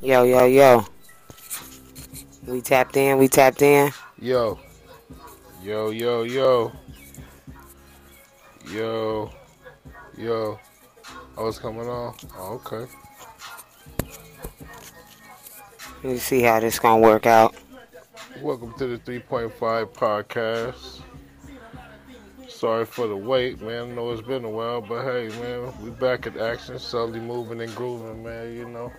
Yo, yo, yo. We tapped in. Yo. Oh, it's coming on. Oh, okay. Let's see how this gonna work out. Welcome to the 3.5 podcast. Sorry for the wait, man. I know it's been a while, but hey, man, we back in action, slowly moving and grooving, man, you know.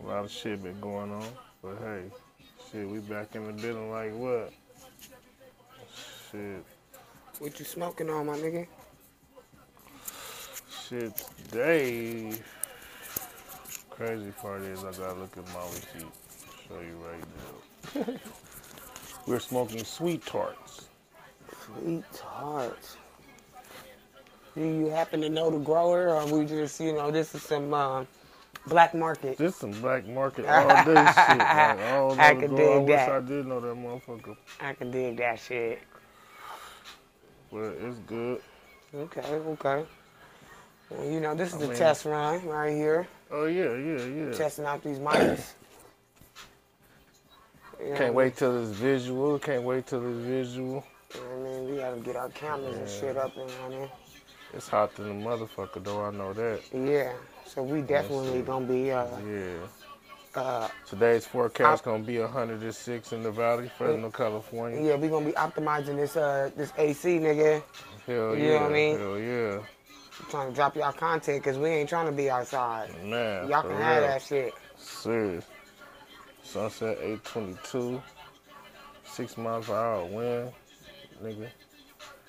A lot of shit been going on, but hey, shit, we back in the building like what? Shit. What you smoking on, my nigga? Shit, today, crazy part is I gotta look at my receipt. Show you right now. We're smoking sweet tarts. Sweet tarts. Do you happen to know the grower, or we just, you know, this is some black market? This is some black market all day shit. Like, I don't know I can grower. Dig that. I wish I did know that motherfucker. I can dig that shit. Well, it's good. Okay. Well, you know, this is the test run right here. Oh, yeah. Testing out these mics. You know, Can't wait till it's visual. You know what I mean? We gotta get our cameras and shit up and running. It's hot than a motherfucker, though, I know that. Yeah, so we definitely gonna be, today's forecast gonna be 106 in the valley, Fresno, California. Yeah, we gonna be optimizing this, this AC, nigga. Hell yeah. You know what I mean? Hell yeah. I'm trying to drop y'all content, because we ain't trying to be outside. Man, y'all can have that shit. Serious. Sunset 8:22, 6 miles per hour wind, nigga.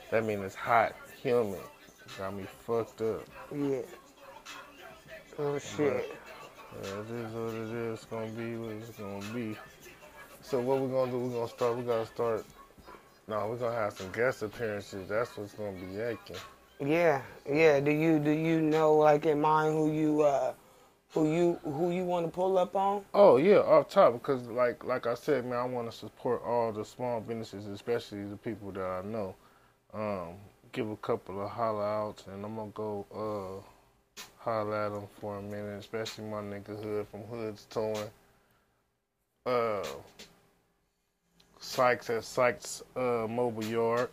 That mean it's hot, humid. Got me fucked up. Yeah. Oh shit. But, yeah, it is what it is. It's gonna be what it's gonna be. So what we gonna do? We gotta start. No, we gonna have some guest appearances. That's what's gonna be acting. Yeah. Do you know like in mind who you want to pull up on? Oh, yeah, off top, because like I said, man, I want to support all the small businesses, especially the people that I know. Give a couple of holler outs, and I'm going to go holler at them for a minute, especially my nigga Hood from Hood's Towing. Sykes at Sykes Mobile Yard.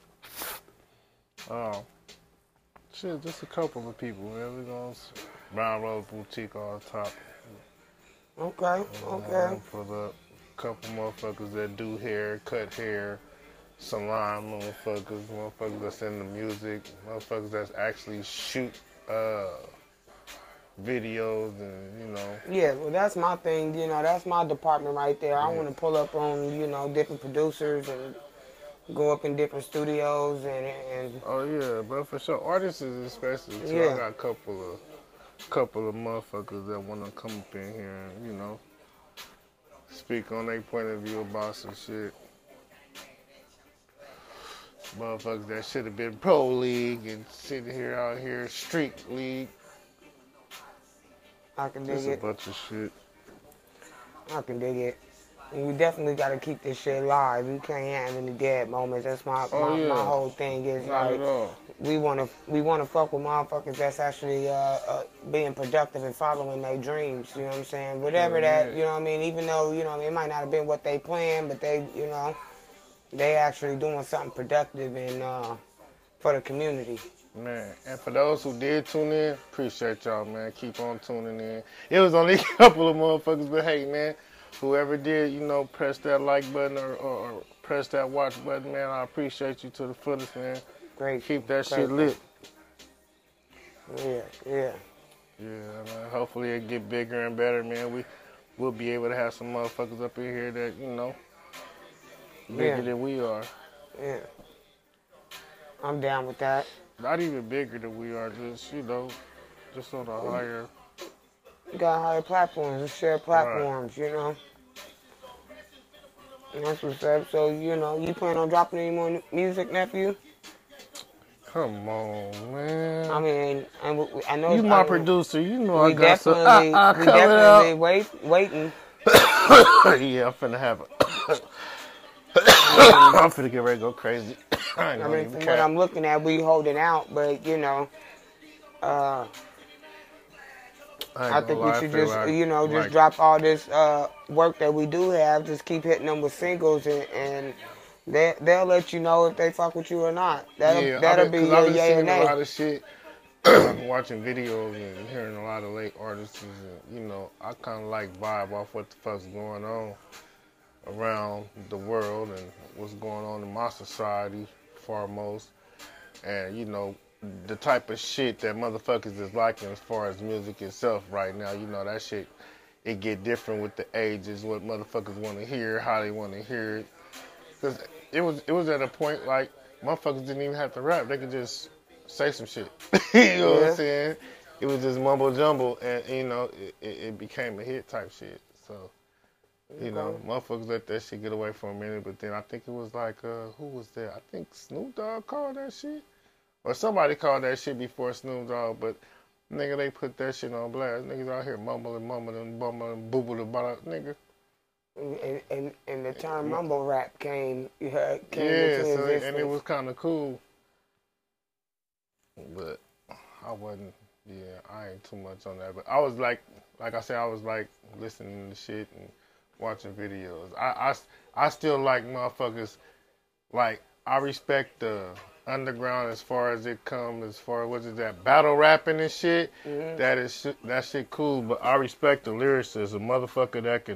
Shit, just a couple of people, man. We're going to... Brown Road Boutique on top. Okay. For the couple motherfuckers that do hair, cut hair, salon motherfuckers that's in the music, motherfuckers that's actually shoot videos and, you know. Yeah, well, that's my thing, you know, that's my department right there. I want to pull up on, you know, different producers and go up in different studios and... Oh, yeah, but for sure, artists especially, too. Yeah. I got a couple of motherfuckers that want to come up in here and, you know, speak on their point of view about some shit. Motherfuckers that should have been pro league and sitting here out here, street league. I can dig it. Just a bunch of shit. I can dig it. And we definitely got to keep this shit live. We can't have any dead moments. That's my whole thing is like we want to fuck with motherfuckers that's actually being productive and following their dreams. You know what I'm saying? Whatever you know what I mean. Even though you know what I mean, it might not have been what they planned, but they you know they actually doing something productive and for the community. Man, and for those who did tune in, appreciate y'all, man. Keep on tuning in. It was only a couple of motherfuckers, but hey, man. Whoever did, you know, press that like button or press that watch button, man. I appreciate you to the fullest, man. Great. Keep that shit lit. Yeah. Yeah, man. Hopefully it get bigger and better, man. We'll be able to have some motherfuckers up in here that, you know, bigger than we are. Yeah. I'm down with that. Not even bigger than we are, just, you know, just on a higher... You got higher platforms and share platforms, right. You know. And that's what's up. So, you know, you plan on dropping any more music, nephew? Come on, man. I mean, I know... You my producer. You know I got some... We definitely waiting. Yeah, I'm finna have a... I'm finna get ready to go crazy. I mean, from what I'm looking at, we holding out, but, you know... I think we should just, like, you know, just like, drop all this work that we do have. Just keep hitting them with singles, and they'll let you know if they fuck with you or not. That'll be your yay and nay. A lot of shit, watching videos and hearing a lot of late artists. And, you know, I kind of like vibe off what the fuck's going on around the world and what's going on in my society, foremost, and you know. The type of shit that motherfuckers is liking as far as music itself right now, you know, that shit, it get different with the ages, what motherfuckers want to hear, how they want to hear it. Because it was at a point, like, motherfuckers didn't even have to rap. They could just say some shit. You know what I'm saying? It was just mumble jumble, and, you know, it became a hit type shit. So, you know, motherfuckers let that shit get away for a minute, but then I think it was like, who was that? I think Snoop Dogg called that shit. Or somebody called that shit before Snoop Dogg, but nigga, they put that shit on blast. Niggas out here mumbling, boobling, nigga. And the term mumble rap came into existence. Yeah, and it was kind of cool. But I wasn't, I ain't too much on that. But I was like I said, I was like listening to shit and watching videos. I still like motherfuckers, like, I respect the underground as far as it comes, as far as what is that battle rapping and shit. Mm-hmm. That shit cool, but I respect the lyricist, a motherfucker that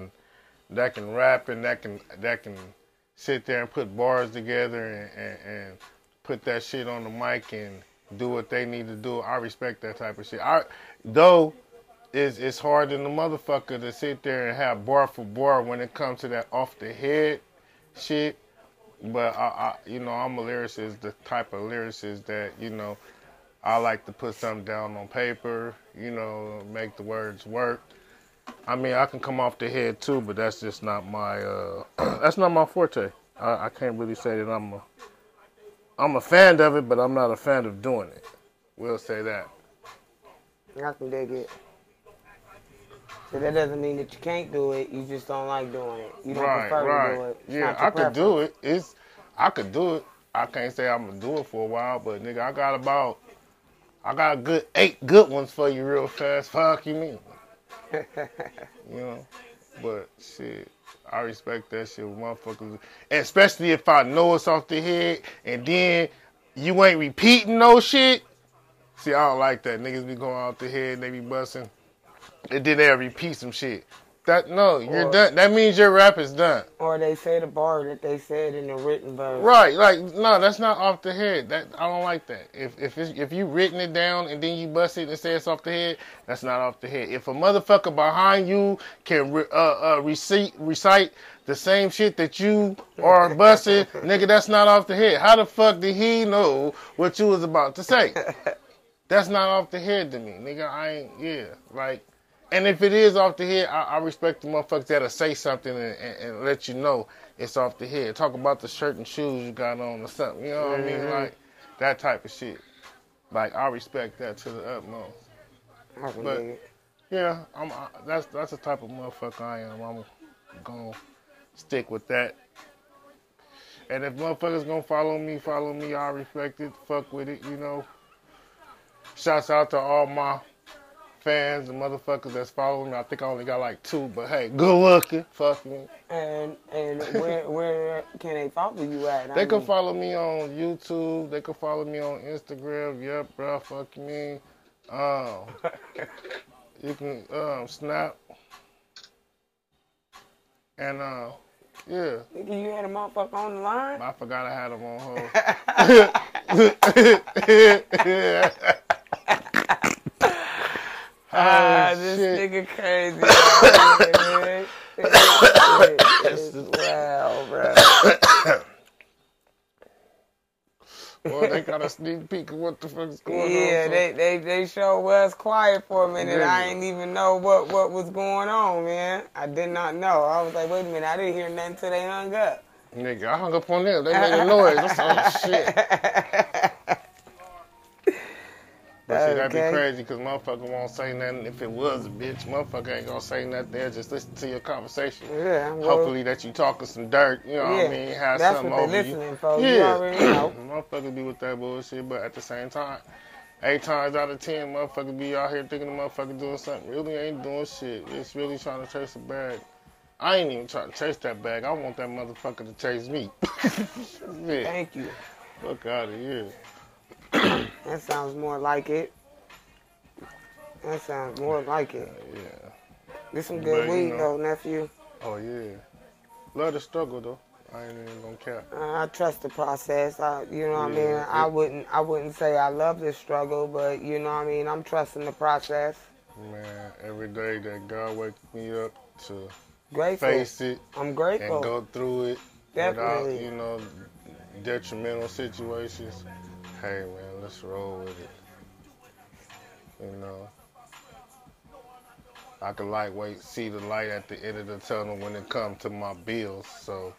can rap and that can sit there and put bars together and put that shit on the mic and do what they need to do. I respect that type of shit. Though it's harder than the motherfucker to sit there and have bar for bar when it comes to that off the head shit. But, you know, I'm a lyricist, the type of lyricist that, you know, I like to put something down on paper, you know, make the words work. I mean, I can come off the head, too, but that's just not my, that's not my forte. I can't really say that I'm a fan of it, but I'm not a fan of doing it. We'll say that. I can dig it. So that doesn't mean that you can't do it. You just don't like doing it. You don't prefer to do it. It's I could do it. I could do it. I can't say I'm gonna do it for a while, but nigga, I got a good 8 good ones for you real fast. Fuck you mean? You know, but shit, I respect that shit with motherfuckers, especially if I know it's off the head and then you ain't repeating no shit. See, I don't like that. Niggas be going off the head, and they be busting. And then they repeat some shit. You're done. That means your rap is done. Or they say the bar that they said in the written verse. Right, like no, that's not off the head. That I don't like that. If you written it down and then you bust it and say it's off the head, that's not off the head. If a motherfucker behind you can recite the same shit that you are busting, nigga, that's not off the head. How the fuck did he know what you was about to say? That's not off the head to me, nigga. And if it is off the head, I respect the motherfuckers that'll say something and let you know it's off the head. Talk about the shirt and shoes you got on or something. You know what I mean? Like, that type of shit. Like, I respect that to the utmost. But, yeah, that's the type of motherfucker I am. I'm going to stick with that. And if motherfuckers going to follow me, I respect it. Fuck with it, you know. Shouts out to all my fans and motherfuckers that's following me. I think I only got like 2, but hey, good looking. Fuck me. And where can they follow you at? They can follow me on YouTube. They can follow me on Instagram. Yep, bro. Fuck me. You can snap. And yeah. You had a motherfucker on the line? I forgot I had him on hold. This nigga crazy. Man. This is wild, bro. Well, they got a sneak peek of what the fuck's going on. Yeah, they sure was quiet for a minute. I didn't even know what was going on, man. I did not know. I was like, wait a minute, I didn't hear nothing until they hung up. Nigga, I hung up on them. They made a noise. That's all shit. But see, that'd be crazy, because motherfucker won't say nothing. If it was a bitch, motherfucker ain't going to say nothing. They'll just listen to your conversation. Yeah. Well, hopefully that you talking some dirt, you know what I mean? Have that's something what they listening for. Yeah. You already know. Motherfucker be with that bullshit, but at the same time, 8 times out of 10, motherfucker be out here thinking the motherfucker doing something. Really ain't doing shit. It's really trying to chase a bag. I ain't even trying to chase that bag. I want that motherfucker to chase me. Yeah. Thank you. Fuck out of here. That sounds more like it. That sounds more like it. Yeah. This some good weed, you know, though, nephew. Oh, yeah. Love the struggle, though. I ain't even gonna care. I trust the process. You know what I mean? Yeah. I wouldn't say I love this struggle, but you know what I mean? I'm trusting the process. Man, every day that God wakes me up to face it. I'm grateful. And go through it. Definitely. Without, you know, detrimental situations. Hey, man, let's roll with it. You know, I can lightweight see the light at the end of the tunnel when it comes to my bills. So,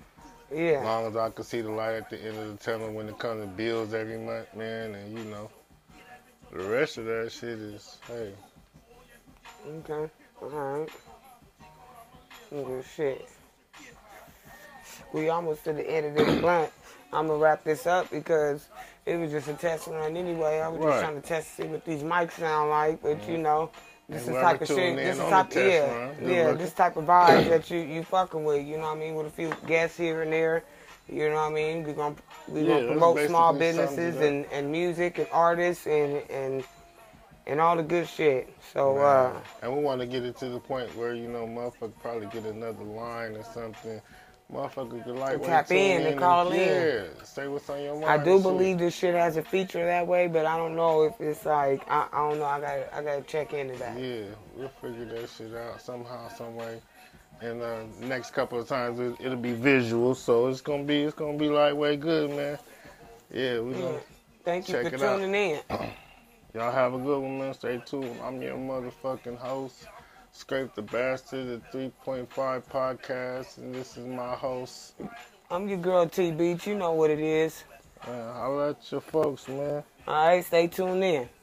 yeah, as long as I can see the light at the end of the tunnel when it comes to bills every month, man, and you know, the rest of that shit is, hey. Okay, all right. Good shit. We almost to the end of this blunt. I'm gonna wrap this up because it was just a test run anyway. I was just trying to test to see what these mics sound like, but you know, this is type of shit. This is type, this type of vibe that you fucking with. You know what I mean? With a few guests here and there. You know what I mean? We gonna promote small businesses and music and artists and all the good shit. So and we want to get it to the point where, you know, motherfucker probably get another line or something. Motherfuckers could like tap in and call in. Yeah, say what's on your mind. I do believe this shit has a feature that way, but I don't know if it's like I don't know. I gotta check into that. Yeah, we'll figure that shit out somehow, some way. And next couple of times it'll be visual, so it's gonna be lightweight good, man. Yeah, we gonna. Thank you for tuning in. Y'all have a good one, man. Stay tuned. I'm your motherfucking host, Scrape the Bastard, the 3.5 podcast, and this is my host. I'm your girl, T-Beach. You know what it is. Man, holla at your folks, man. All right, stay tuned in.